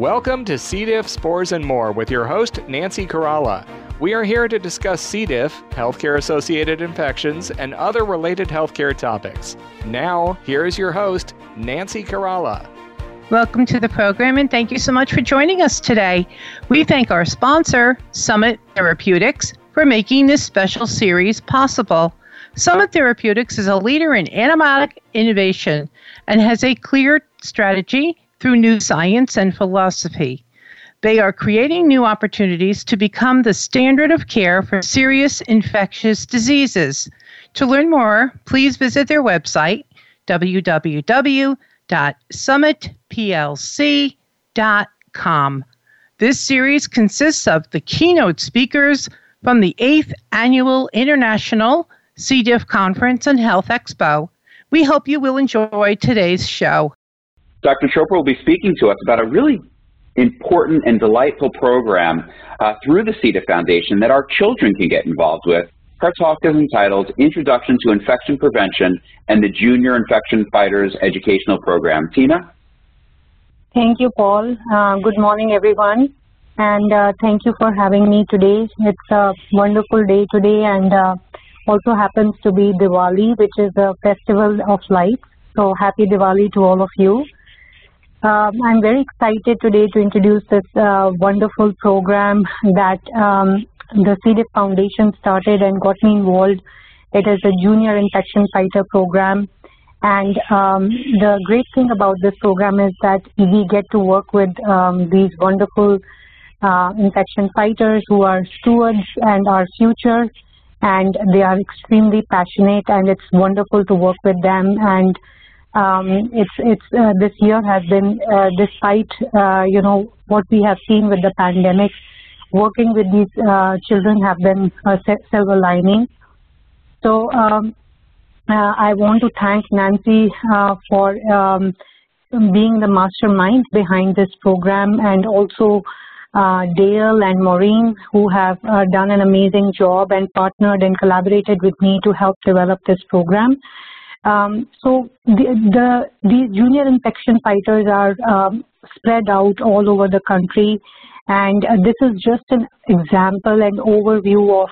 Welcome to C. Diff, Spores, and More with your host, Nancy Caralla. We are here to discuss C. diff, healthcare-associated infections, and other related healthcare topics. Now, here's your host, Nancy Caralla. Welcome to the program, and thank you so much for joining us today. We thank our sponsor, Summit Therapeutics, for making this special series possible. Summit Therapeutics is a leader in antibiotic innovation and has a clear strategy through new science and philosophy. They are creating new opportunities to become the standard of care for serious infectious diseases. To learn more, please visit their website, www.summitplc.com. This series consists of the keynote speakers from the 8th Annual International C. Diff Conference and Health Expo. We hope you will enjoy today's show. Dr. Chopra will be speaking to us about a really important and delightful program through the CETA Foundation that our children can get involved with. Her talk is entitled Introduction to Infection Prevention and the Junior Infection Fighters Educational Program. Tina? Thank you, Paul. Good morning, everyone. And thank you for having me today. It's a wonderful day today, and also happens to be Diwali, which is a festival of lights. So happy Diwali to all of you. I'm very excited today to introduce this wonderful program that the C. Diff Foundation started and got me involved. It is a junior infection fighter program. And the great thing about this program is that we get to work with these wonderful infection fighters who are stewards and our future. And they are extremely passionate, and it's wonderful to work with them. And this year has been, despite what we have seen with the pandemic, working with these children have been a silver lining. So I want to thank Nancy for being the mastermind behind this program, and also Dale and Maureen, who have done an amazing job and partnered and collaborated with me to help develop this program. So these junior infection fighters are spread out all over the country, and this is just an example and overview of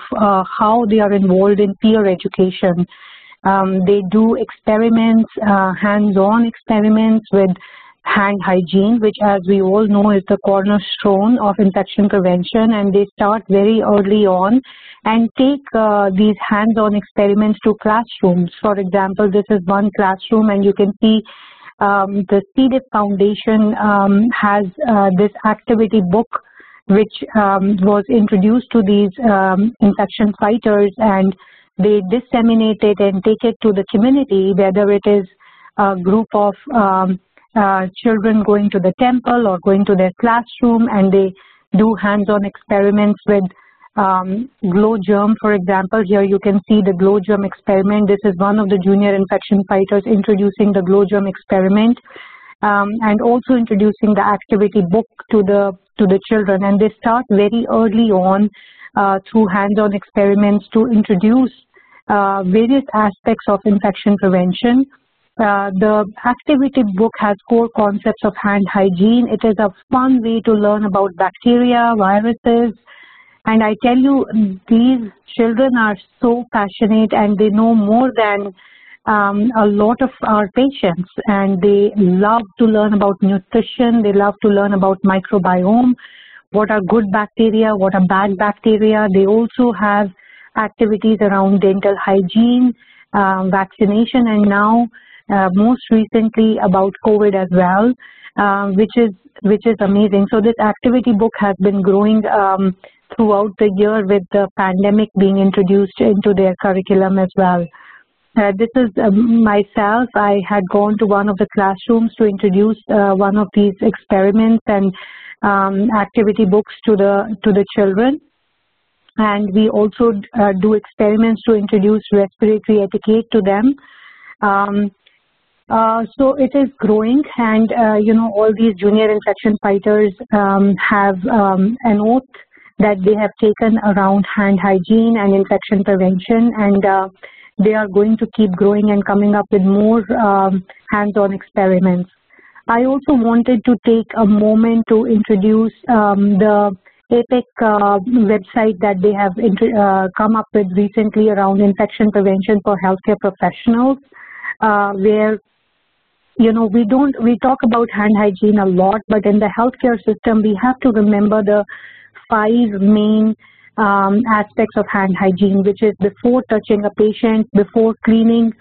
how they are involved in peer education. They do experiments, hands-on experiments with hand hygiene, which, as we all know, is the cornerstone of infection prevention, and they start very early on and take these hands-on experiments to classrooms. For example, this is one classroom, and you can see the C. Diff Foundation has this activity book, which was introduced to these infection fighters, and they disseminate it and take it to the community, whether it is a group of children going to the temple or going to their classroom, and they do hands-on experiments with glow germ, for example. Here you can see the glow germ experiment. This is one of the junior infection fighters introducing the glow germ experiment, and also introducing the activity book to the children. And they start very early on through hands-on experiments to introduce various aspects of infection prevention. The activity book has core concepts of hand hygiene. It is a fun way to learn about bacteria, viruses, and I tell you, these children are so passionate, and they know more than a lot of our patients, and they love to learn about nutrition, they love to learn about microbiome, what are good bacteria, what are bad bacteria. They also have activities around dental hygiene, vaccination, and now most recently about COVID as well, which is amazing. So this activity book has been growing throughout the year, with the pandemic being introduced into their curriculum as well. This is myself. I had gone to one of the classrooms to introduce one of these experiments and activity books to the children. And we also do experiments to introduce respiratory etiquette to them. So it is growing, and all these junior infection fighters have an oath that they have taken around hand hygiene and infection prevention, and they are going to keep growing and coming up with more hands-on experiments. I also wanted to take a moment to introduce the APIC website that they have come up with recently around infection prevention for healthcare professionals, where, you know, we talk about hand hygiene a lot, but in the healthcare system, we have to remember the 5 main aspects of hand hygiene, which is before touching a patient, before cleaning,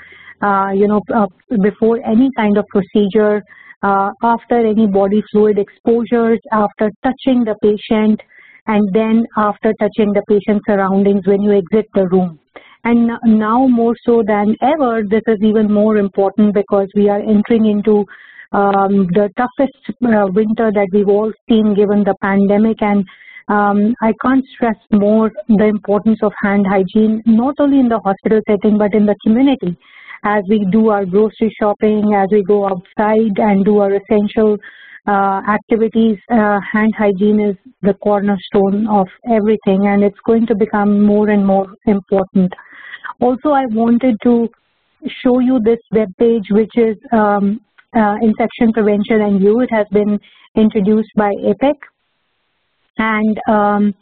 before any kind of procedure, after any body fluid exposures, after touching the patient, and then after touching the patient's surroundings when you exit the room. And now more so than ever, this is even more important because we are entering into the toughest winter that we've all seen given the pandemic, and I can't stress more the importance of hand hygiene, not only in the hospital setting, but in the community. As we do our grocery shopping, as we go outside and do our essential activities, hand hygiene is the cornerstone of everything, and it's going to become more and more important. Also, I wanted to show you this web page, which is Infection Prevention and Yu. It has been introduced by APIC, and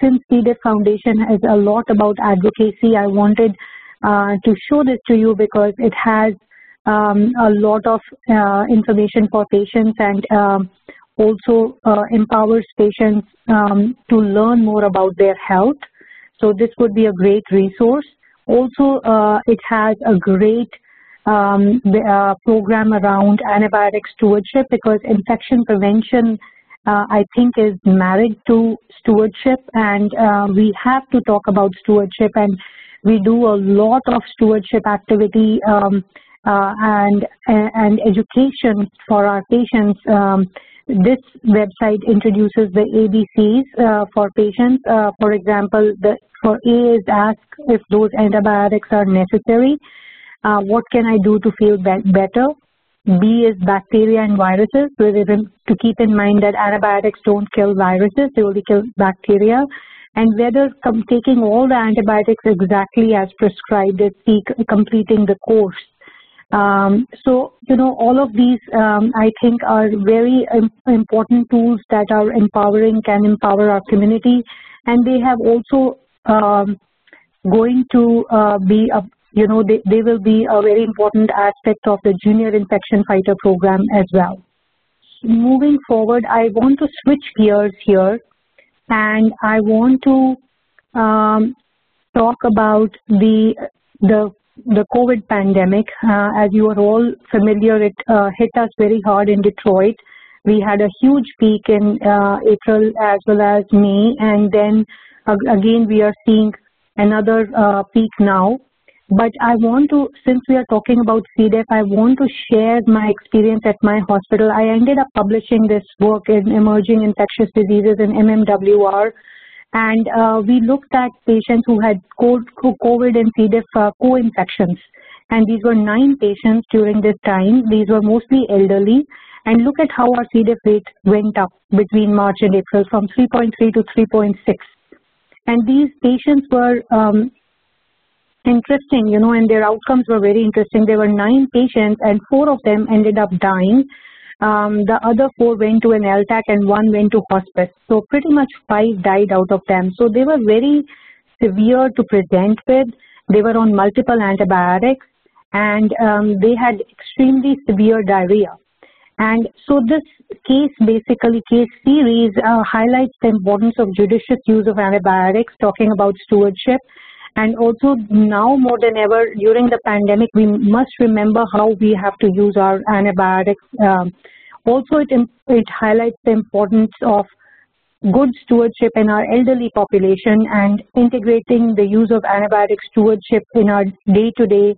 since C. Diff Foundation has a lot about advocacy, I wanted to show this to you because it has a lot of information for patients and also empowers patients to learn more about their health. So this would be a great resource. Also, it has a great program around antibiotic stewardship because infection prevention, I think, is married to stewardship, and we have to talk about stewardship, and we do a lot of stewardship activity and education for our patients. This website introduces the ABCs for patients. For example, for A is ask if those antibiotics are necessary. What can I do to feel better? B is bacteria and viruses, so to keep in mind that antibiotics don't kill viruses, they only kill bacteria. And whether taking all the antibiotics exactly as prescribed is completing the course. So, you know, all of these, I think, are very important tools that are can empower our community. And they have also going to be a they will be a very important aspect of the Junior Infection Fighter program as well. Moving forward, I want to switch gears here, and I want to talk about the COVID pandemic. As you are all familiar, it hit us very hard in Detroit. We had a huge peak in April as well as May, and then again we are seeing another peak now. But I want to, since we are talking about C. Diff, I want to share my experience at my hospital. I ended up publishing this work in Emerging Infectious Diseases in MMWR, and we looked at patients who had COVID and C. diff co-infections. And these were 9 patients during this time. These were mostly elderly. And look at how our C. diff rate went up between March and April from 3.3 to 3.6. And these patients were interesting, you know, and their outcomes were very interesting. There were 9 patients, and 4 of them ended up dying. The other 4 went to an LTAC, and 1 went to hospice. So pretty much 5 died out of them. So they were very severe to present with. They were on multiple antibiotics, and they had extremely severe diarrhea. And so this case series, highlights the importance of judicious use of antibiotics, talking about stewardship. And also now more than ever during the pandemic, we must remember how we have to use our antibiotics. Also, it highlights the importance of good stewardship in our elderly population and integrating the use of antibiotic stewardship in our day-to-day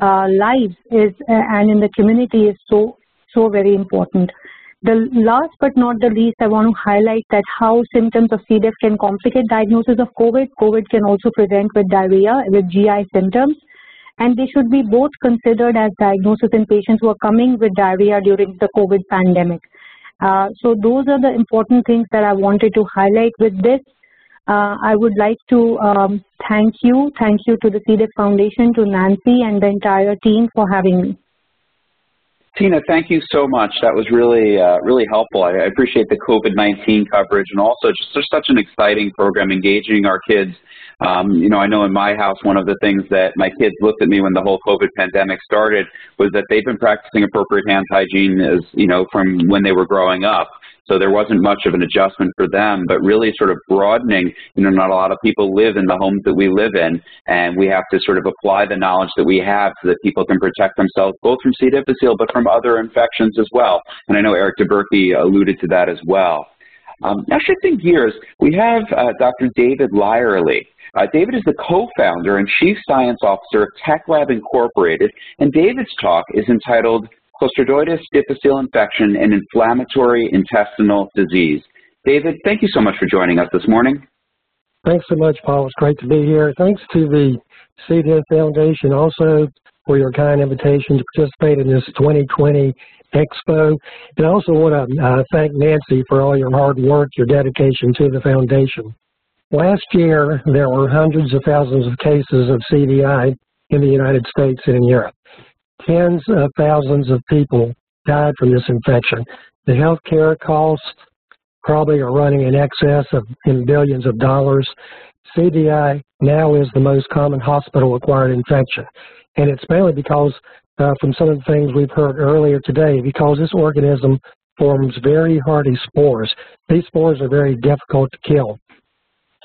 lives and in the community is so very important. The last but not the least, I want to highlight that how symptoms of C. diff can complicate diagnosis of COVID. COVID can also present with diarrhea, with GI symptoms, and they should be both considered as diagnosis in patients who are coming with diarrhea during the COVID pandemic. So those are the important things that I wanted to highlight with this. I would like to thank you. Thank you to the C. diff Foundation, to Nancy, and the entire team for having me. Tina, thank you so much. That was really, really helpful. I appreciate the COVID-19 coverage, and also just there's such an exciting program engaging our kids. You know, I know in my house, one of the things that my kids looked at me when the whole COVID pandemic started was that they've been practicing appropriate hand hygiene, as you know, from when they were growing up. So there wasn't much of an adjustment for them, but really sort of broadening, you know, not a lot of people live in the homes that we live in, and we have to sort of apply the knowledge that we have so that people can protect themselves both from C. difficile but from other infections as well. And I know Eric DeBerkey alluded to that as well. Now shifting gears, we have Dr. David Lyerly. David is the co-founder and chief science officer of Tech Lab Incorporated, and David's talk is entitled Clostridioides Difficile Infection and Inflammatory Intestinal Disease. David, thank you so much for joining us this morning. Thanks so much, Paul. It's great to be here. Thanks to the CETA Foundation also for your kind invitation to participate in this 2020 Expo. And I also want to thank Nancy for all your hard work, your dedication to the foundation. Last year, there were hundreds of thousands of cases of CDI in the United States and in Europe. Tens of thousands of people died from this infection. The healthcare costs probably are running in excess of billions of dollars. CDI now is the most common hospital-acquired infection. And it's mainly because, from some of the things we've heard earlier today, because this organism forms very hardy spores. These spores are very difficult to kill.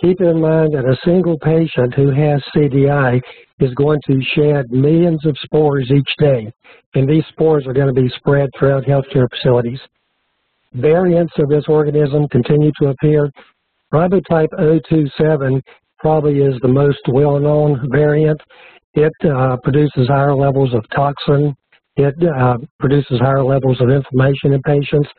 Keep in mind that a single patient who has CDI is going to shed millions of spores each day, and these spores are going to be spread throughout healthcare facilities. Variants of this organism continue to appear. Ribotype 027 probably is the most well-known variant. It produces higher levels of toxin. It produces higher levels of inflammation in patients.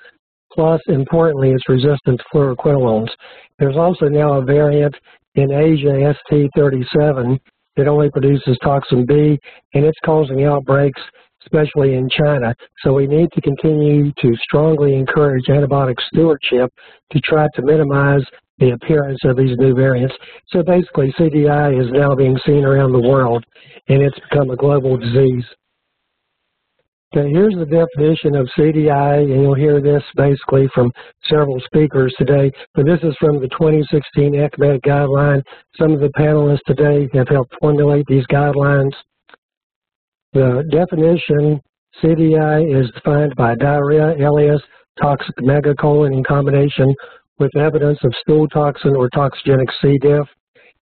Plus, importantly, it's resistant to fluoroquinolones. There's also now a variant in Asia, ST37, that only produces toxin B, and it's causing outbreaks, especially in China. So we need to continue to strongly encourage antibiotic stewardship to try to minimize the appearance of these new variants. So basically, CDI is now being seen around the world, and it's become a global disease. So here's the definition of CDI, and you'll hear this basically from several speakers today, but this is from the 2016 ECMED guideline. Some of the panelists today have helped formulate these guidelines. The definition, CDI is defined by diarrhea, ileus, toxic megacolon in combination with evidence of stool toxin or toxigenic C. diff,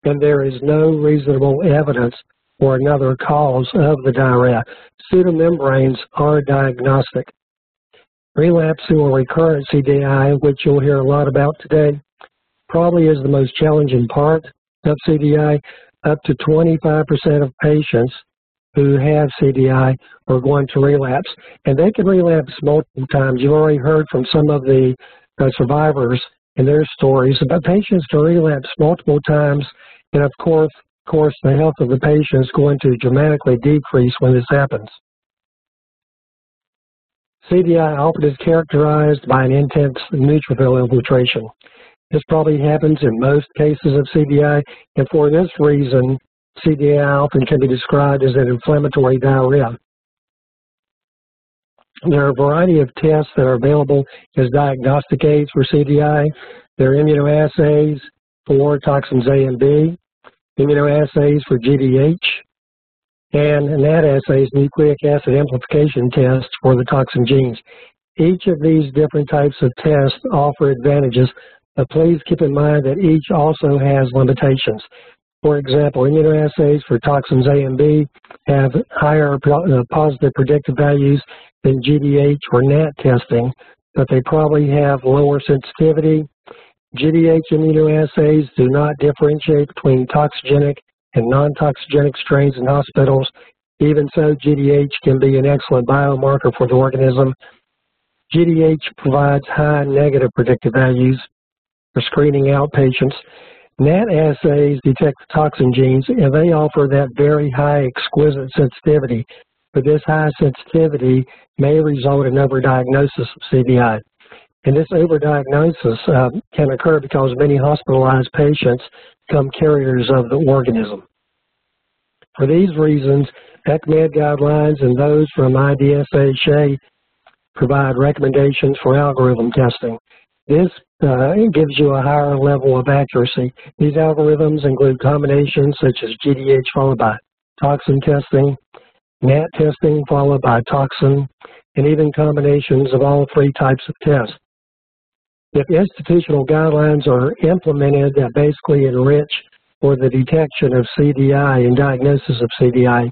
and there is no reasonable evidence or another cause of the diarrhea. Pseudomembranes are diagnostic. Relapsing or recurrent CDI, which you'll hear a lot about today, probably is the most challenging part of CDI. Up to 25% of patients who have CDI are going to relapse, and they can relapse multiple times. You've already heard from some of the survivors and their stories about patients who relapse multiple times, and of course, the health of the patient is going to dramatically decrease when this happens. CDI often is characterized by an intense neutrophil infiltration. This probably happens in most cases of CDI, and for this reason, CDI often can be described as an inflammatory diarrhea. There are a variety of tests that are available as diagnostic aids for CDI. There are immunoassays for toxins A and B, immunoassays for GDH, and NAT assays, nucleic acid amplification tests for the toxin genes. Each of these different types of tests offer advantages, but please keep in mind that each also has limitations. For example, immunoassays for toxins A and B have higher positive predictive values than GDH or NAT testing, but they probably have lower sensitivity. GDH immunoassays do not differentiate between toxigenic and non-toxigenic strains in hospitals. Even so, GDH can be an excellent biomarker for the organism. GDH provides high negative predictive values for screening out patients. NAT assays detect the toxin genes, and they offer that very high exquisite sensitivity, but this high sensitivity may result in overdiagnosis of CDI. And this overdiagnosis can occur because many hospitalized patients become carriers of the organism. For these reasons, ECMED guidelines and those from IDSA, SHEA, provide recommendations for algorithm testing. This gives you a higher level of accuracy. These algorithms include combinations such as GDH followed by toxin testing, NAT testing followed by toxin, and even combinations of all three types of tests. If institutional guidelines are implemented that basically enrich for the detection of CDI and diagnosis of CDI,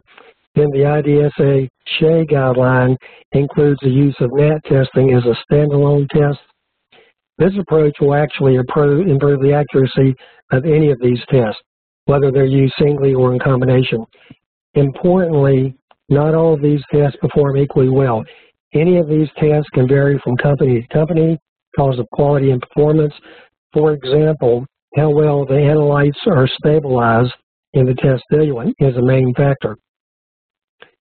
then the IDSA SHEA guideline includes the use of NAT testing as a standalone test. This approach will actually improve the accuracy of any of these tests, whether they're used singly or in combination. Importantly, not all of these tests perform equally well. Any of these tests can vary from company to company because of quality and performance. For example, how well the analytes are stabilized in the test diluent is a main factor.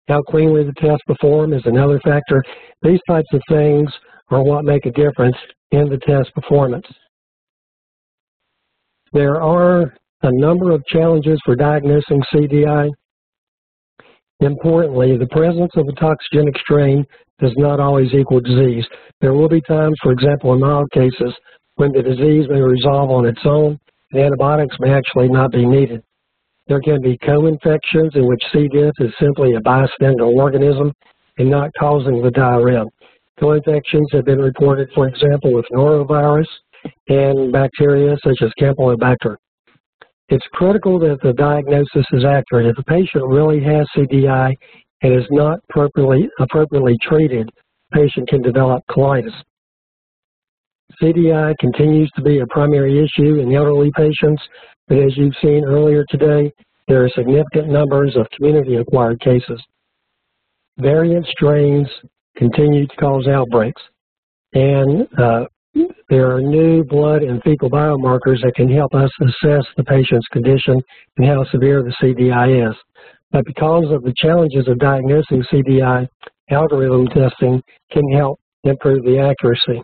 How cleanly the tests perform is another factor. These types of things are what make a difference in the test performance. There are a number of challenges for diagnosing CDI. Importantly, the presence of a toxigenic strain does not always equal disease. There will be times, for example, in mild cases, when the disease may resolve on its own and antibiotics may actually not be needed. There can be co-infections in which C. diff is simply a bystander organism and not causing the diarrhea. Co-infections have been reported, for example, with norovirus and bacteria such as Campylobacter. It's critical that the diagnosis is accurate. If the patient really has CDI and is not appropriately treated, the patient can develop colitis. CDI continues to be a primary issue in elderly patients, but as you've seen earlier today, there are significant numbers of community-acquired cases. Variant strains continue to cause outbreaks, and there are new blood and fecal biomarkers that can help us assess the patient's condition and how severe the CDI is. But because of the challenges of diagnosing CDI, algorithm testing can help improve the accuracy.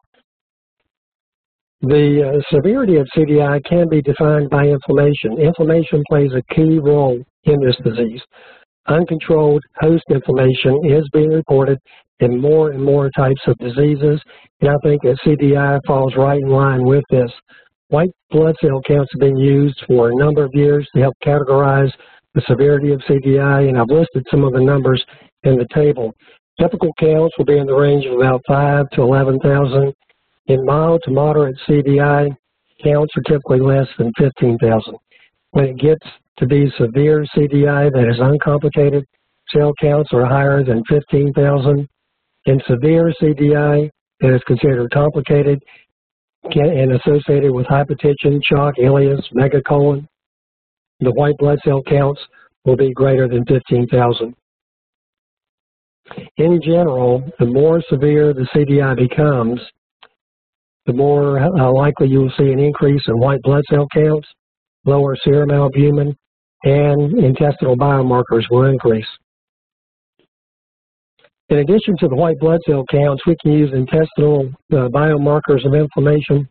The severity of CDI can be defined by inflammation. Inflammation plays a key role in this disease. Uncontrolled host inflammation is being reported in more and more types of diseases, and I think that CDI falls right in line with this. White blood cell counts have been used for a number of years to help categorize the severity of CDI, and I've listed some of the numbers in the table. Typical counts will be in the range of about 5,000 to 11,000. In mild to moderate CDI, counts are typically less than 15,000. When it gets to be severe CDI that is uncomplicated, cell counts are higher than 15,000. In severe CDI that is considered complicated and associated with hypertension, shock, ileus, megacolon, the white blood cell counts will be greater than 15,000. In general, the more severe the CDI becomes, the more likely you will see an increase in white blood cell counts, lower serum albumin, and intestinal biomarkers will increase. In addition to the white blood cell counts, we can use intestinal biomarkers of inflammation.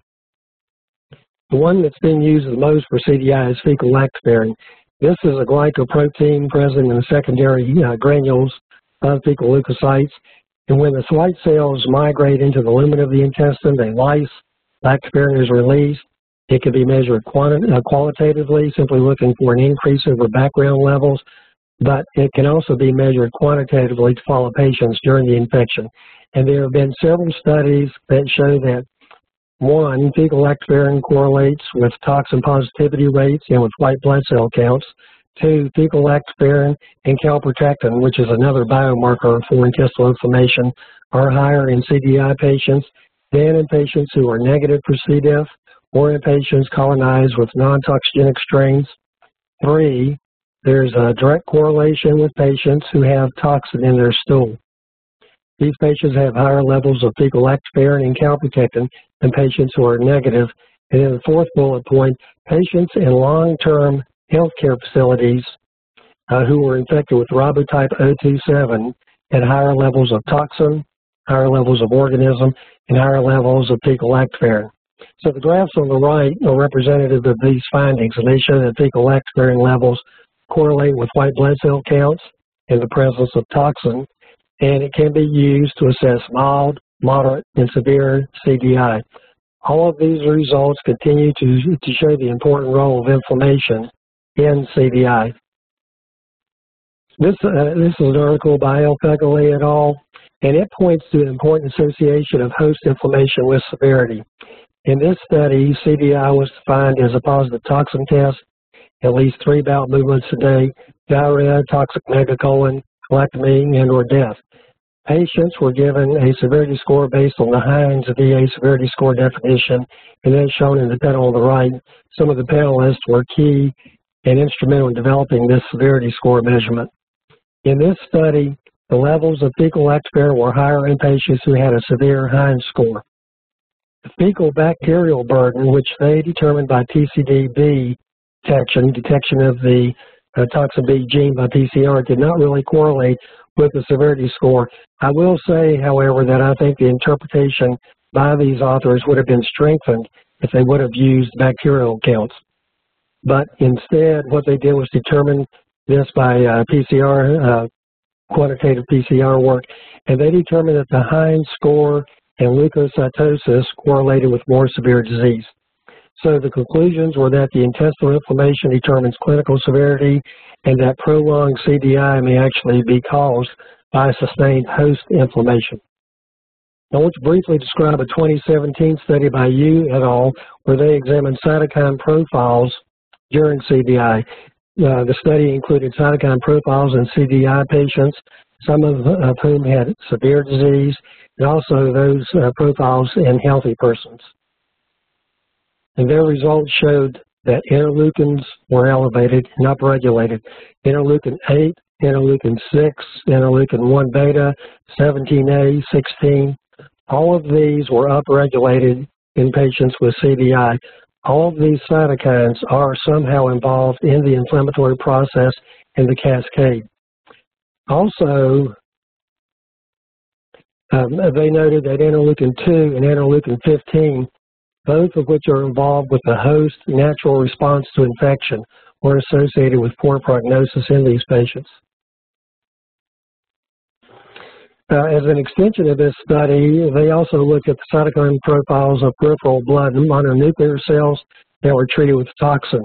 The one that's been used the most for CDI is fecal lactoferrin. This is a glycoprotein present in the secondary granules of fecal leukocytes. And when the white cells migrate into the lumen of the intestine, they lyse, lactoferrin is released. It can be measured qualitatively, simply looking for an increase over background levels, but it can also be measured quantitatively to follow patients during the infection. And there have been several studies that show that, one, fecal lactoferrin correlates with toxin positivity rates and with white blood cell counts. Two, fecal lactoferrin and calprotectin, which is another biomarker for intestinal inflammation, are higher in CDI patients than in patients who are negative for C. diff or in patients colonized with non-toxigenic strains. Three, there's a direct correlation with patients who have toxin in their stool. These patients have higher levels of fecal lactoferrin and calprotectin than patients who are negative. And in the fourth bullet point, patients in long-term healthcare facilities who were infected with Ribotype 027 had higher levels of toxin, higher levels of organism, and higher levels of fecal lactoferrin. So the graphs on the right are representative of these findings, and they show that fecal lactoferrin levels correlate with white blood cell counts and the presence of toxin, and it can be used to assess mild moderate, and severe CDI. All of these results continue to show the important role of inflammation in CDI. This is an article by L. Fagoli et al., and it points to the important association of host inflammation with severity. In this study, CDI was defined as a positive toxin test, at least 3 bowel movements a day, diarrhea, toxic megacolon, colectomy, and/or death. Patients were given a severity score based on the Heinz VA severity score definition, and as shown in the panel on the right, some of the panelists were key and instrumental in developing this severity score measurement. In this study, the levels of fecal lactoferrin were higher in patients who had a severe Heinz score. The fecal bacterial burden, which they determined by TCD-B detection of the toxin B gene by PCR, did not really correlate with the severity score. I will say, however, that I think the interpretation by these authors would have been strengthened if they would have used bacterial counts. But instead, what they did was determine this by quantitative PCR work, and they determined that the Heinz score and leukocytosis correlated with more severe disease. So the conclusions were that the intestinal inflammation determines clinical severity, and that prolonged CDI may actually be caused by sustained host inflammation. I want to briefly describe a 2017 study by Yu et al., where they examined cytokine profiles during CDI. The study included cytokine profiles in CDI patients, some of whom had severe disease, and also those profiles in healthy persons. And their results showed that interleukins were elevated and upregulated. Interleukin 8, interleukin 6, interleukin 1 beta, 17A, 16, all of these were upregulated in patients with CDI. All of these cytokines are somehow involved in the inflammatory process and the cascade. Also, they noted that interleukin 2 and interleukin 15, both of which are involved with the host's natural response to infection, were associated with poor prognosis in these patients. As an extension of this study, they also looked at the cytokine profiles of peripheral blood mononuclear cells that were treated with toxin.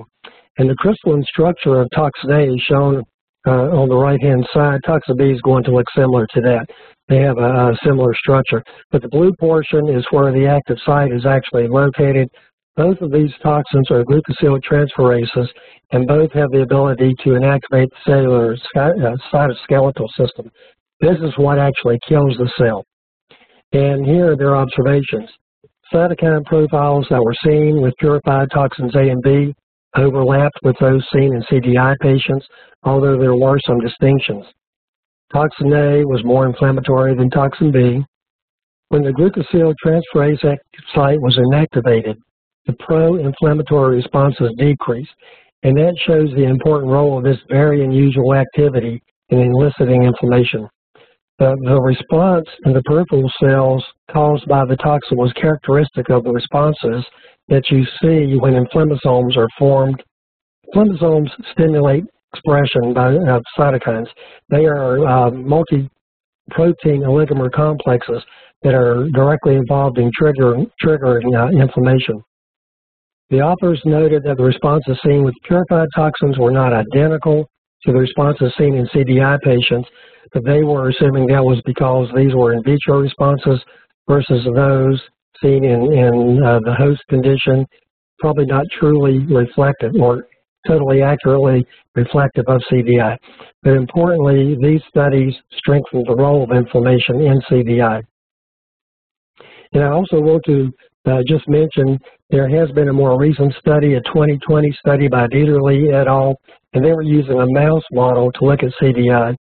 And the crystalline structure of toxin A is shown on the right-hand side. Toxin B is going to look similar to that. They have a similar structure. But the blue portion is where the active site is actually located. Both of these toxins are glucosyltransferases, and both have the ability to inactivate the cellular cytoskeletal system. This is what actually kills the cell. And here are their observations. Cytokine profiles that were seen with purified toxins A and B overlapped with those seen in CDI patients, although there were some distinctions. Toxin A was more inflammatory than toxin B. When the glucosyltransferase active site was inactivated, the pro-inflammatory responses decreased, and that shows the important role of this very unusual activity in eliciting inflammation. The response in the peripheral cells caused by the toxin was characteristic of the responses that you see when inflammasomes are formed. Inflammasomes stimulate expression of cytokines. They are multi-protein oligomer complexes that are directly involved in triggering inflammation. The authors noted that the responses seen with purified toxins were not identical to the responses seen in CDI patients, but they were assuming that was because these were in vitro responses versus those seen in the host condition, probably not truly reflective or totally accurately reflective of CDI. But importantly, these studies strengthened the role of inflammation in CDI. And I also want to just mention there has been a more recent study, a 2020 study by Dieter Lee et al., and they were using a mouse model to look at CDI.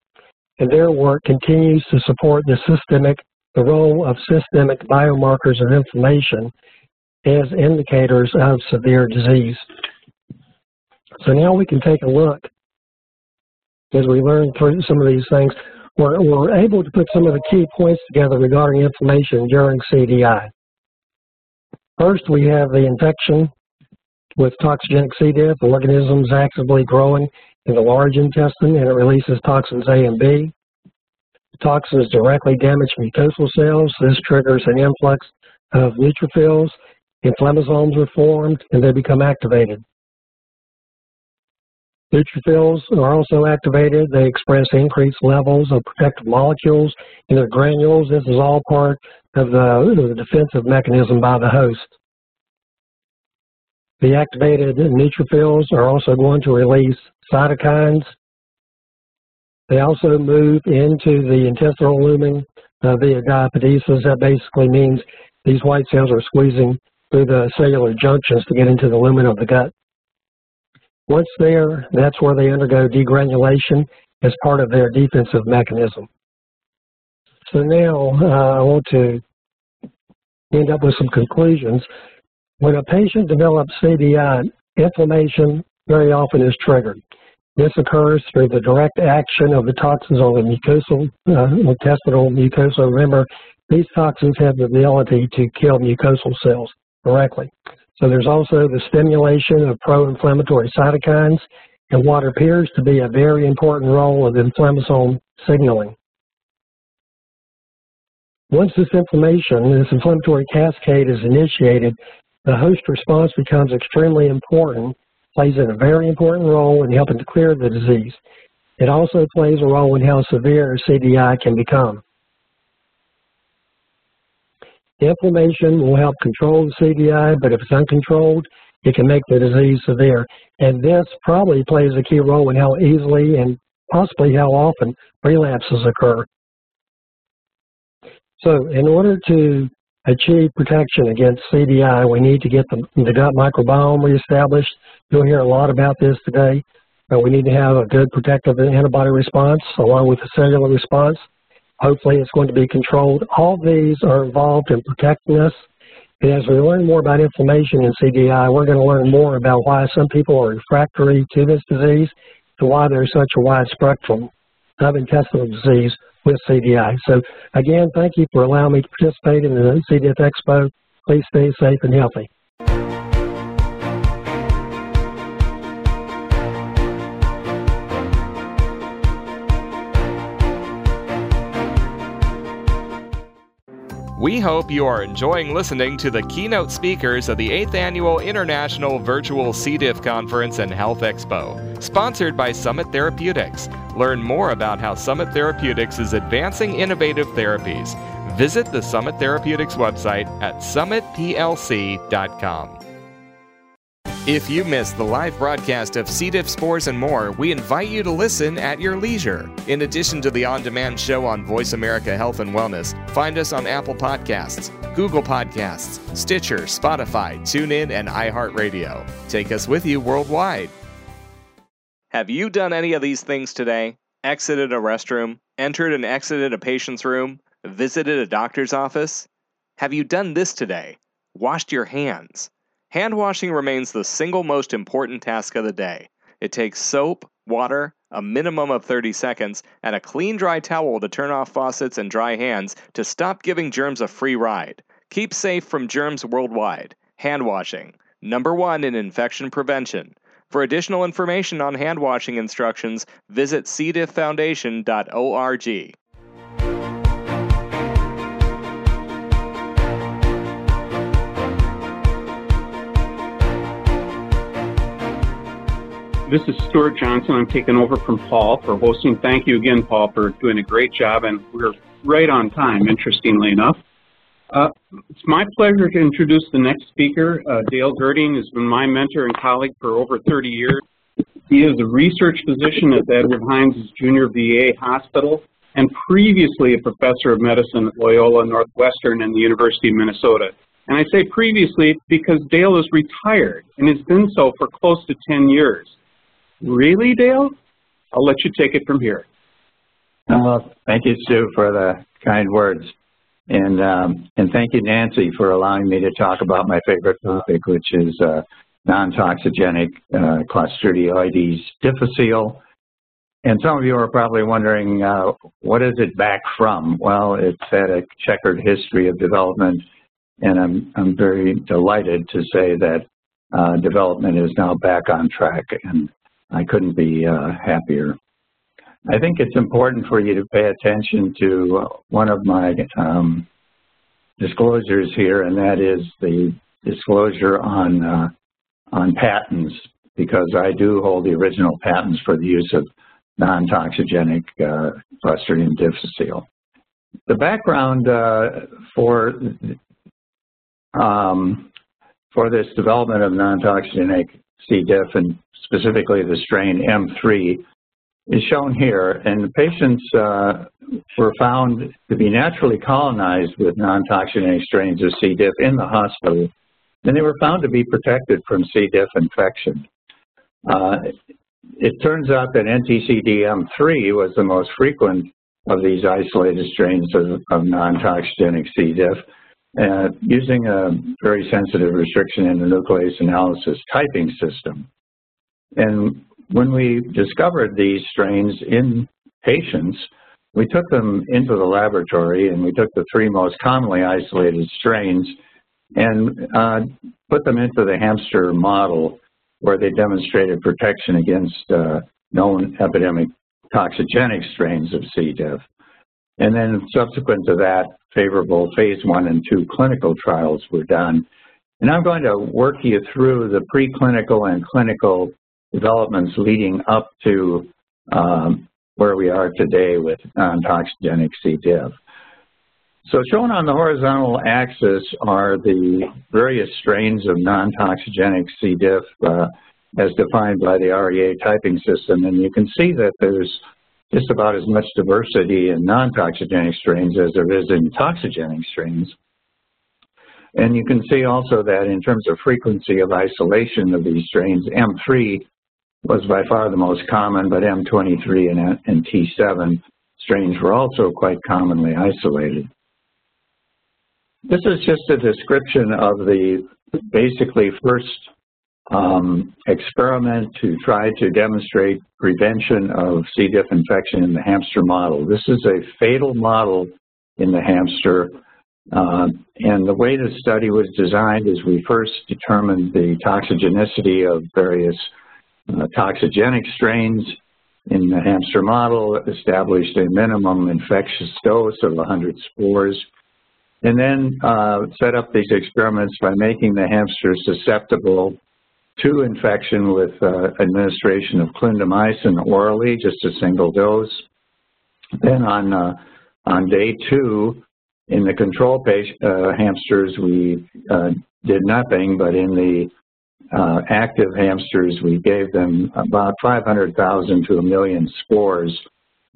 And their work continues to support the role of systemic biomarkers of inflammation as indicators of severe disease. So now we can take a look, as we learn through some of these things, we're able to put some of the key points together regarding inflammation during CDI. First, we have the infection with toxigenic C. diff. The organism is actively growing in the large intestine, and it releases toxins A and B. toxins directly damage mucosal cells. This triggers an influx of neutrophils. Inflammasomes are formed and they become activated. Neutrophils are also activated. They express increased levels of protective molecules in their granules. This is all part of the defensive mechanism by the host. The activated neutrophils are also going to release cytokines. They also move into the intestinal lumen via diapedesis. That basically means these white cells are squeezing through the cellular junctions to get into the lumen of the gut. Once there, that's where they undergo degranulation as part of their defensive mechanism. So now I want to end up with some conclusions. When a patient develops CDI, inflammation very often is triggered. This occurs through the direct action of the toxins on the mucosal, intestinal mucosa. Remember, these toxins have the ability to kill mucosal cells directly. So there's also the stimulation of pro-inflammatory cytokines and what appears to be a very important role of inflammasome signaling. Once this inflammatory cascade is initiated, the host response becomes extremely important, plays a very important role in helping to clear the disease. It also plays a role in how severe CDI can become. Inflammation will help control the CDI, but if it's uncontrolled, it can make the disease severe. And this probably plays a key role in how easily and possibly how often relapses occur. So in order to achieve protection against CDI, we need to get the gut microbiome reestablished. You'll hear a lot about this today, but we need to have a good protective antibody response along with a cellular response. Hopefully it's going to be controlled. All these are involved in protecting us. And as we learn more about inflammation in CDI, we're going to learn more about why some people are refractory to this disease and why there's such a wide spectrum of intestinal disease with CDI. So again, thank you for allowing me to participate in the C. Diff Expo. Please stay safe and healthy. We hope you are enjoying listening to the keynote speakers of the 8th Annual International Virtual C. Diff Conference and Health Expo, sponsored by Summit Therapeutics. Learn more about how Summit Therapeutics is advancing innovative therapies. Visit the Summit Therapeutics website at summitplc.com. If you missed the live broadcast of C. diff, Spores, and More, we invite you to listen at your leisure. In addition to the on-demand show on Voice America Health and Wellness, find us on Apple Podcasts, Google Podcasts, Stitcher, Spotify, TuneIn, and iHeartRadio. Take us with you worldwide. Have you done any of these things today? Exited a restroom? Entered and exited a patient's room? Visited a doctor's office? Have you done this today? Washed your hands? Hand washing remains the single most important task of the day. It takes soap, water, a minimum of 30 seconds, and a clean dry towel to turn off faucets and dry hands to stop giving germs a free ride. Keep safe from germs worldwide. Hand washing, #1 in infection prevention. For additional information on hand washing instructions, visit cdifffoundation.org. This is Stuart Johnson. I'm taking over from Paul for hosting. Thank you again, Paul, for doing a great job, and we're right on time, interestingly enough. It's my pleasure to introduce the next speaker. Dale Gerding has been my mentor and colleague for over 30 years. He is a research physician at Edward Hines Junior VA Hospital and previously a professor of medicine at Loyola Northwestern and the University of Minnesota. And I say previously because Dale is retired and has been so for close to 10 years. Really, Dale? I'll let you take it from here. Thank you, Sue, for the kind words. And thank you, Nancy, for allowing me to talk about my favorite topic, which is non-toxigenic Clostridioides difficile. And some of you are probably wondering, what is it back from? Well, it's had a checkered history of development, and I'm very delighted to say that development is now back on track, and I couldn't be happier. I think it's important for you to pay attention to one of my disclosures here, and that is the disclosure on patents, because I do hold the original patents for the use of non-toxigenic Clostridioides difficile. The background for this development of non-toxigenic C. diff, and specifically the strain M3, is shown here. And the patients were found to be naturally colonized with non-toxigenic strains of C. diff in the hospital, and they were found to be protected from C. diff infection. It turns out that NTCDM3 was the most frequent of these isolated strains of non-toxigenic C. diff. Using a very sensitive restriction in the nuclease analysis typing system. And when we discovered these strains in patients, we took them into the laboratory and we took the three most commonly isolated strains and put them into the hamster model, where they demonstrated protection against known epidemic toxigenic strains of C. diff. And then subsequent to that, favorable phase 1 and 2 clinical trials were done. And I'm going to work you through the preclinical and clinical developments leading up to where we are today with non-toxigenic C. diff. So shown on the horizontal axis are the various strains of non-toxigenic C. diff as defined by the REA typing system. And you can see that there's just about as much diversity in non-toxigenic strains as there is in toxigenic strains. And you can see also that in terms of frequency of isolation of these strains, M3 was by far the most common, but M23 and T7 strains were also quite commonly isolated. This is just a description of the basically first experiment to try to demonstrate prevention of C. diff infection in the hamster model. This is a fatal model in the hamster, and the way the study was designed is we first determined the toxigenicity of various toxigenic strains in the hamster model, established a minimum infectious dose of 100 spores, and then set up these experiments by making the hamster susceptible to infection with administration of clindamycin orally, just a single dose. Then on day 2, in the control hamsters, we did nothing, but in the active hamsters, we gave them about 500,000 to a million spores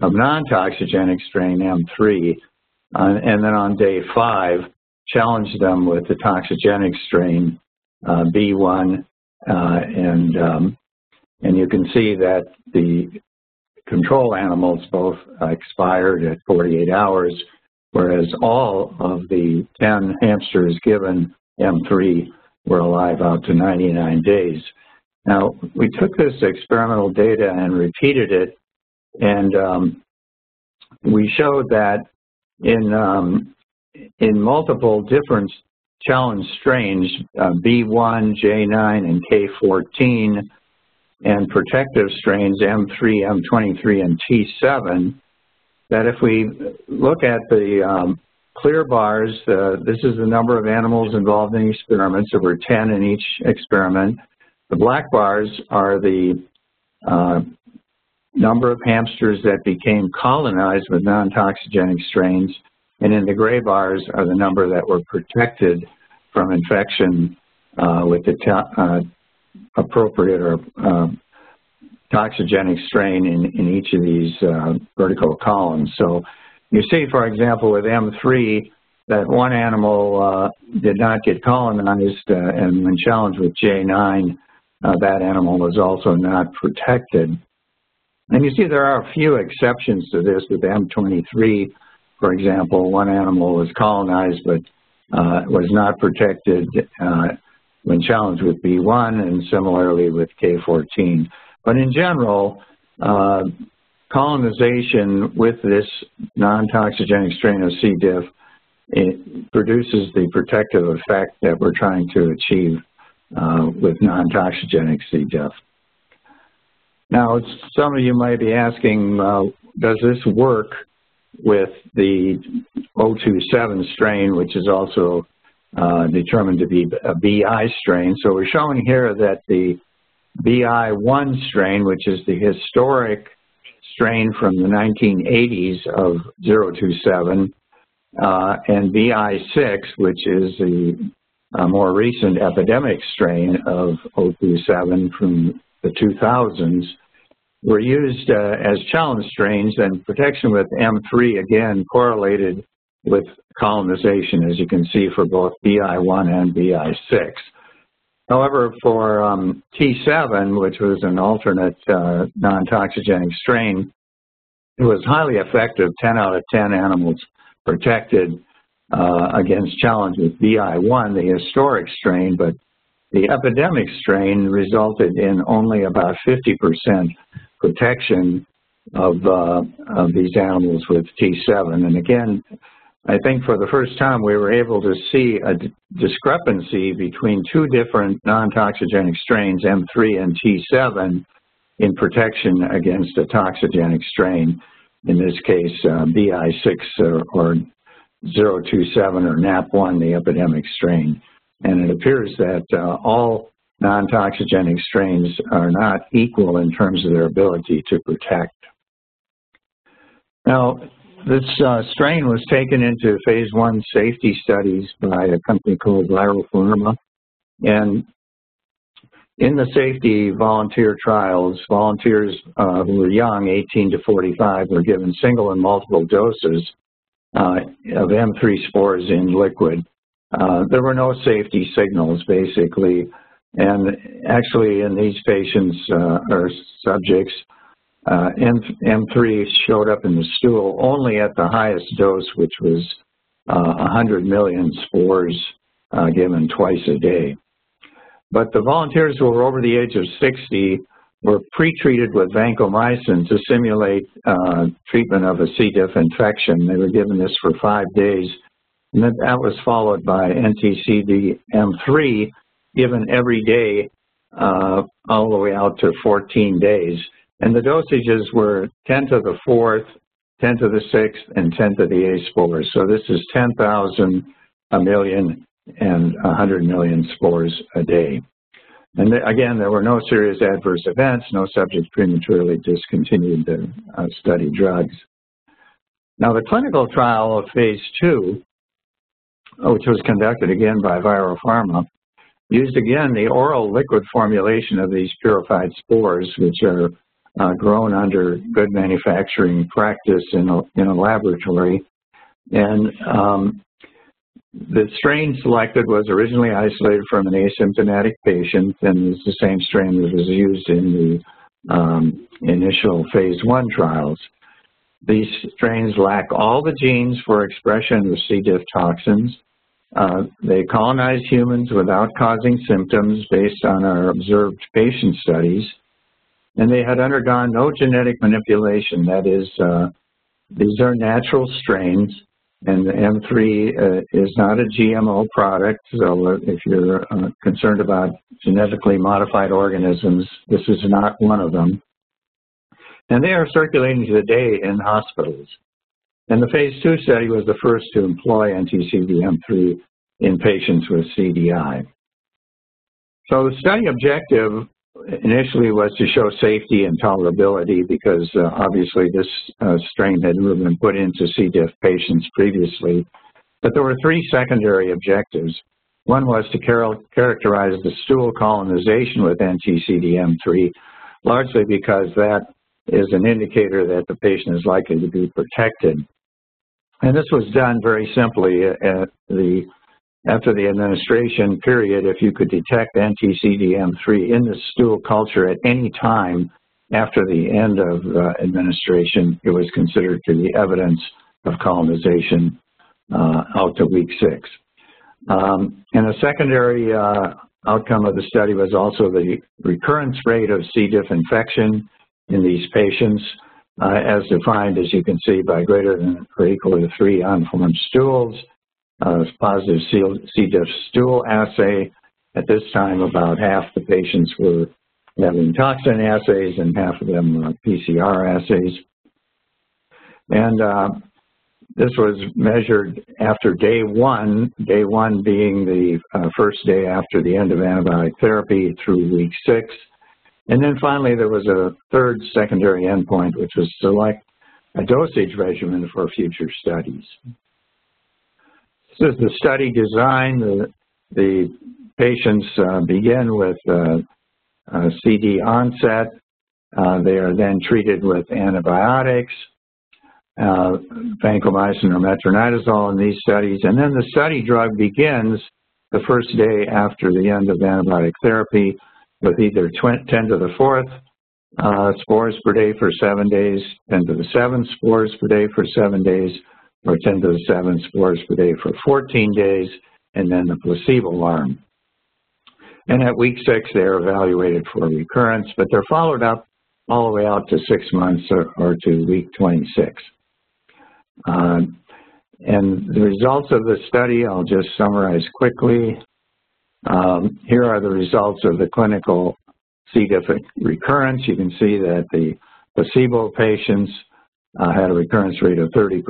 of non-toxigenic strain M3, and then on day 5, challenged them with the toxigenic strain B1, and you can see that the control animals both expired at 48 hours, whereas all of the 10 hamsters given M3 were alive out to 99 days. Now, we took this experimental data and repeated it, and we showed that in multiple different challenge strains, B1, J9, and K14, and protective strains M3, M23, and T7, that if we look at the clear bars, this is the number of animals involved in experiments. There were 10 in each experiment. The black bars are the number of hamsters that became colonized with non-toxigenic strains, and in the gray bars are the number that were protected from infection with the appropriate or toxigenic strain in each of these vertical columns. So you see, for example, with M3, that one animal did not get colonized, and when challenged with J9, that animal was also not protected. And you see there are a few exceptions to this. With M23, for example, one animal was colonized but was not protected when challenged with B1, and similarly with K14. But in general, colonization with this non-toxigenic strain of C. diff, it produces the protective effect that we're trying to achieve with non-toxigenic C. diff. Now, some of you might be asking, does this work with the 027 strain, which is also determined to be a BI strain? So we're showing here that the BI1 strain, which is the historic strain from the 1980s of 027, and BI6, which is the more recent epidemic strain of 027 from the 2000s, were used as challenge strains, and protection with M3 again correlated with colonization, as you can see for both BI1 and BI6. However, for T7, which was an alternate non-toxigenic strain, it was highly effective. 10 out of 10 animals protected against challenge with BI1, the historic strain, but the epidemic strain resulted in only about 50% protection of these animals with T7. And again, I think for the first time we were able to see a discrepancy between two different non-toxigenic strains, M3 and T7, in protection against a toxigenic strain, in this case BI6 or 027 or NAP1, the epidemic strain. And it appears that all non-toxigenic strains are not equal in terms of their ability to protect. Now, this strain was taken into phase one safety studies by a company called ViroPharma. And in the safety volunteer trials, volunteers who were young, 18 to 45, were given single and multiple doses of M3 spores in liquid. There were no safety signals, basically, and actually in these patients or subjects, M3 showed up in the stool only at the highest dose, which was 100 million spores given twice a day. But the volunteers who were over the age of 60 were pretreated with vancomycin to simulate treatment of a C. diff infection. They were given this for 5 days. And that was followed by NTCDM3 given every day all the way out to 14 days. And the dosages were 10 to the 4th, 10 to the 6th, and 10 to the 8th spores. So this is 10,000, a million, and 100 million spores a day. And again, there were no serious adverse events. No subjects prematurely discontinued the study drugs. Now, the clinical trial of phase 2, which was conducted again by ViroPharma, used again the oral liquid formulation of these purified spores, which are grown under good manufacturing practice in a laboratory. And the strain selected was originally isolated from an asymptomatic patient, and it's the same strain that was used in the initial phase one trials. These strains lack all the genes for expression of C. diff toxins. They colonize humans without causing symptoms based on our observed patient studies. And they had undergone no genetic manipulation. That is, these are natural strains, and the M3 is not a GMO product. So if you're concerned about genetically modified organisms, this is not one of them. And they are circulating today in hospitals. And the phase 2 study was the first to employ NTCDM3 in patients with CDI. So the study objective initially was to show safety and tolerability, because obviously this strain had never been put into C. diff patients previously. But there were three secondary objectives. One was to characterize the stool colonization with NTCDM3, largely because that is an indicator that the patient is likely to be protected. And this was done very simply. After the administration period, if you could detect NTCDM3 in the stool culture at any time after the end of administration, it was considered to be evidence of colonization out to week 6. And a secondary outcome of the study was also the recurrence rate of C. diff infection in these patients, as defined, as you can see, by greater than or equal to 3 unformed stools, positive C. diff stool assay. At this time, about half the patients were having toxin assays and half of them are PCR assays. And this was measured after day one being the first day after the end of antibiotic therapy through week 6. And then finally there was a third secondary endpoint, which was select a dosage regimen for future studies. This is the study design. The patients begin with CD onset. They are then treated with antibiotics, vancomycin or metronidazole in these studies, and then the study drug begins the first day after the end of antibiotic therapy with either 10^4 spores per day for 7 days, 10^7 spores per day for 7 days, or 10^7 spores per day for 14 days, and then the placebo arm. And at week 6, they're evaluated for recurrence, but they're followed up all the way out to 6 months or to week 26. And the results of the study, I'll just summarize quickly. Here are the results of the clinical C. diff recurrence. You can see that the placebo patients had a recurrence rate of 30%,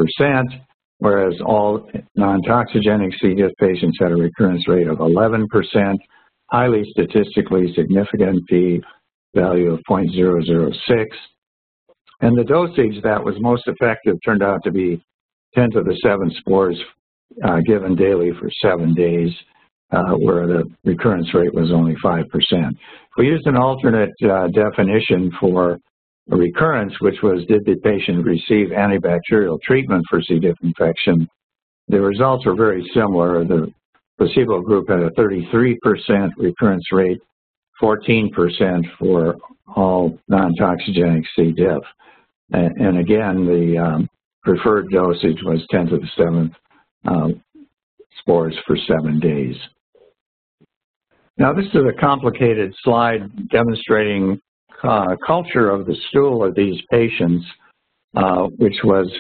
whereas all non-toxigenic C. diff patients had a recurrence rate of 11%, highly statistically significant p-value of 0.006. And the dosage that was most effective turned out to be 10^7 spores given daily for 7 days, where the recurrence rate was only 5%. We used an alternate definition for a recurrence, which was, did the patient receive antibacterial treatment for C. diff infection? The results were very similar. The placebo group had a 33% recurrence rate, 14% for all non-toxigenic C. diff. And again, the preferred dosage was 10^7 spores for 7 days. Now, this is a complicated slide demonstrating culture of the stool of these patients, which was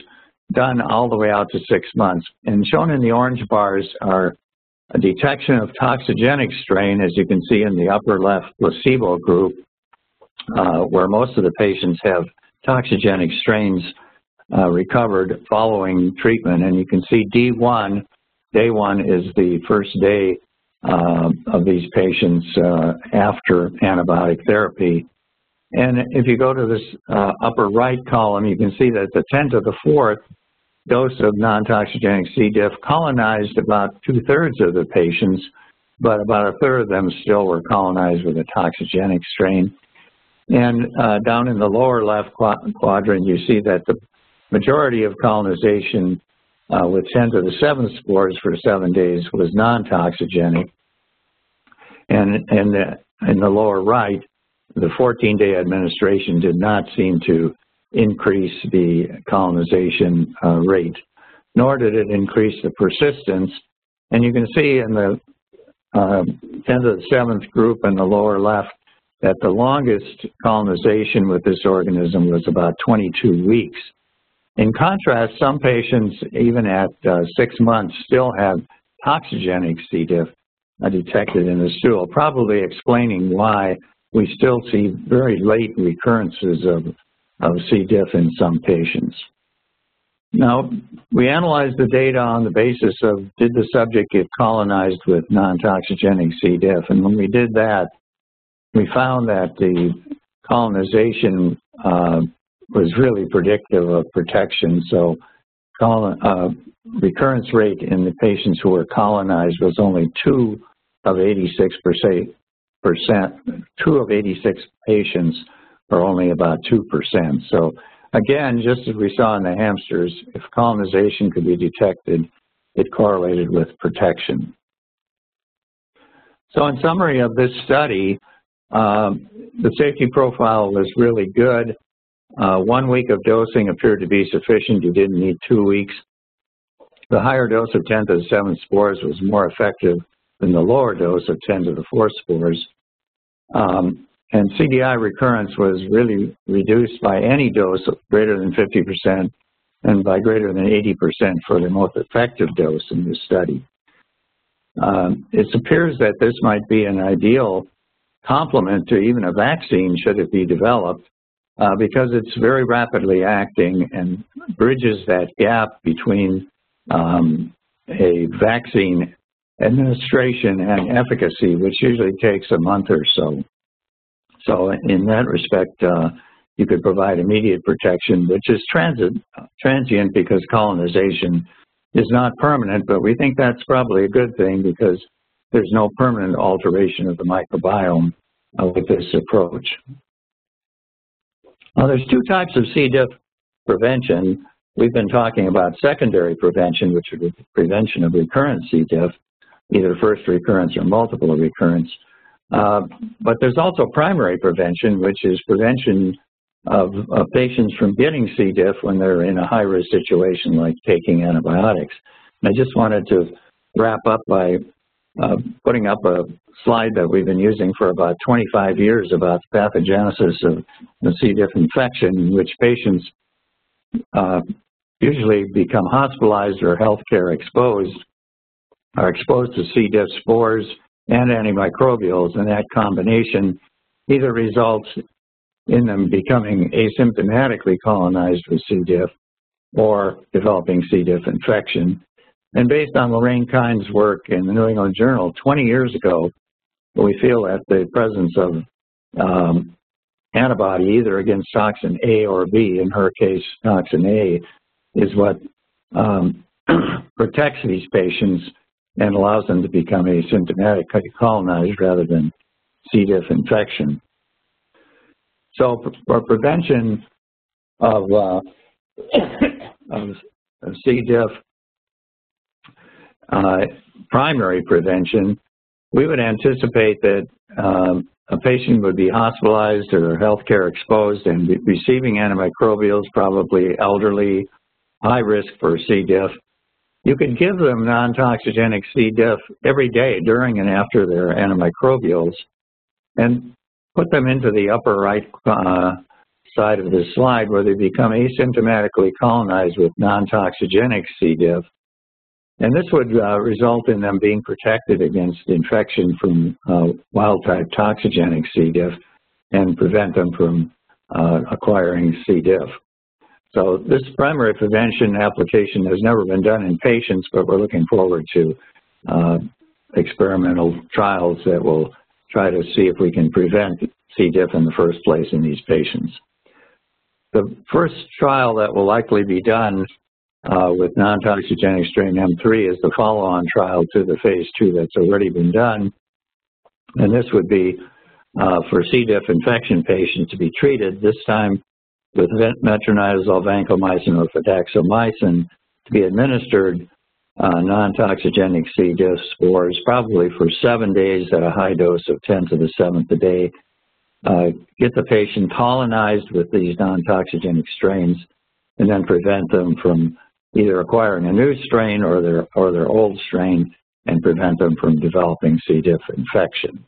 done all the way out to 6 months. And shown in the orange bars are a detection of toxigenic strain, as you can see in the upper left placebo group, where most of the patients have toxigenic strains recovered following treatment. And you can see D1, day one is the first day of these patients after antibiotic therapy. And if you go to this upper right column, you can see that the 10^4 dose of non-toxigenic C. diff colonized about 2/3 of the patients, but about 1/3 of them still were colonized with a toxigenic strain. And down in the lower left quadrant, you see that the majority of colonization with 10^7 spores for 7 days was non-toxigenic. And in the lower right, the 14-day administration did not seem to increase the colonization rate, nor did it increase the persistence. And you can see in the 10^7 group in the lower left that the longest colonization with this organism was about 22 weeks. In contrast, some patients, even at 6 months, still have toxigenic C. diff detected in the stool, probably explaining why we still see very late recurrences of C. diff in some patients. Now, we analyzed the data on the basis of, did the subject get colonized with non-toxigenic C. diff? And when we did that, we found that the colonization was really predictive of protection. So recurrence rate in the patients who were colonized was only 2 of 86 patients, or only about 2%. So again, just as we saw in the hamsters, if colonization could be detected, it correlated with protection. So in summary of this study, the safety profile was really good. 1 week of dosing appeared to be sufficient. You didn't need 2 weeks. The higher dose of 10^7 spores was more effective than the lower dose of 10^4 spores. And CDI recurrence was really reduced by any dose of greater than 50% and by greater than 80% for the most effective dose in this study. It appears that this might be an ideal complement to even a vaccine should it be developed, because it's very rapidly acting and bridges that gap between a vaccine administration and efficacy, which usually takes a month or so. So in that respect, you could provide immediate protection, which is transient because colonization is not permanent, but we think that's probably a good thing because there's no permanent alteration of the microbiome with this approach. There's two types of C. diff prevention. We've been talking about secondary prevention, which is prevention of recurrent C. diff, either first recurrence or multiple recurrence. But there's also primary prevention, which is prevention of patients from getting C. diff when they're in a high-risk situation like taking antibiotics. And I just wanted to wrap up by putting up a slide that we've been using for about 25 years about the pathogenesis of the C. diff infection, in which patients usually become hospitalized or healthcare exposed, are exposed to C. diff spores and antimicrobials, and that combination either results in them becoming asymptomatically colonized with C. diff or developing C. diff infection. And based on Lorraine Kine's work in the New England Journal 20 years ago, we feel that the presence of antibody either against toxin A or B, in her case toxin A, is what protects these patients and allows them to become asymptomatic colonized rather than C. diff infection. So for prevention of C. diff, primary prevention, we would anticipate that a patient would be hospitalized or healthcare exposed and be receiving antimicrobials, probably elderly, high risk for C. diff. You could give them non-toxigenic C. diff every day during and after their antimicrobials and put them into the upper right side of this slide where they become asymptomatically colonized with non-toxigenic C. diff. And this would result in them being protected against infection from wild-type toxigenic C. diff and prevent them from acquiring C. diff. So this primary prevention application has never been done in patients, but we're looking forward to experimental trials that will try to see if we can prevent C. diff in the first place in these patients. The first trial that will likely be done with non-toxigenic strain M3 is the follow-on trial to the phase 2 that's already been done. And this would be for C. diff infection patients to be treated, this time with metronidazole, vancomycin, or fidaxomycin, to be administered non-toxigenic C. diff spores, probably for 7 days at a high dose of 10 to the 7th a day. Get the patient colonized with these non-toxigenic strains and then prevent them from either acquiring a new strain or their old strain and prevent them from developing C. diff infection.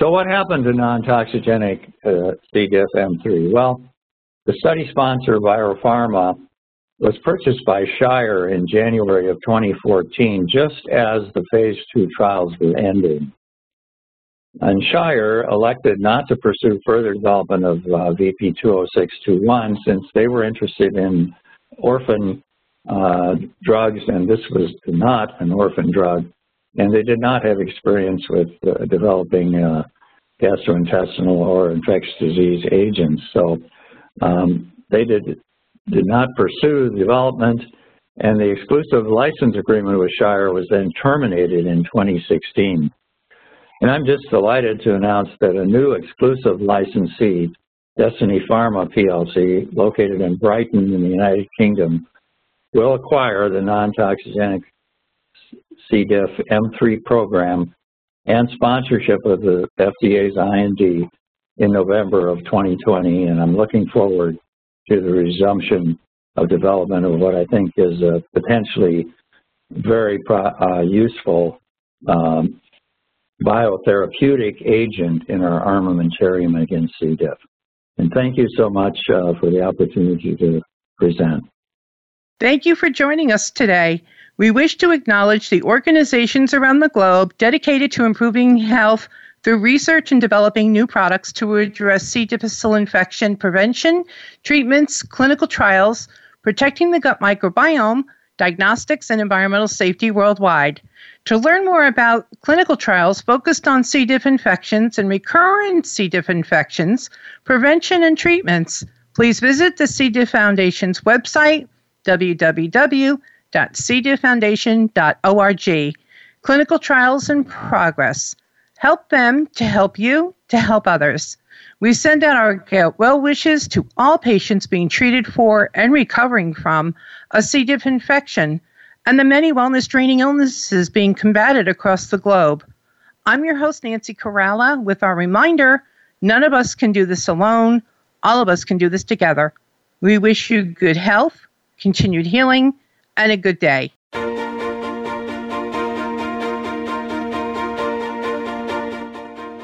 So what happened to non-toxigenic C. diff M3? Well, the study sponsor, ViroPharma, was purchased by Shire in January of 2014, just as the phase 2 trials were ending. And Shire elected not to pursue further development of VP20621 since they were interested in orphan drugs, and this was not an orphan drug, and they did not have experience with developing gastrointestinal or infectious disease agents. So they did not pursue development, and the exclusive license agreement with Shire was then terminated in 2016. And I'm just delighted to announce that a new exclusive licensee, Destiny Pharma PLC, located in Brighton in the United Kingdom, will acquire the non-toxigenic C. diff M3 program and sponsorship of the FDA's IND in November of 2020, and I'm looking forward to the resumption of development of what I think is a potentially very useful biotherapeutic agent in our armamentarium against C. diff. And thank you so much for the opportunity to present. Thank you for joining us today. We wish to acknowledge the organizations around the globe dedicated to improving health through research and developing new products to address C. difficile infection prevention, treatments, clinical trials, protecting the gut microbiome, diagnostics, and environmental safety worldwide. To learn more about clinical trials focused on C. diff infections and recurrent C. diff infections, prevention, and treatments, please visit the C. Diff Foundation's website, www.cdifffoundation.org. Clinical trials in progress. Help them to help you to help others. We send out our well wishes to all patients being treated for and recovering from a C. diff infection and the many wellness-draining illnesses being combated across the globe. I'm your host, Nancy Caralla, with our reminder, none of us can do this alone. All of us can do this together. We wish you good health, continued healing, and a good day.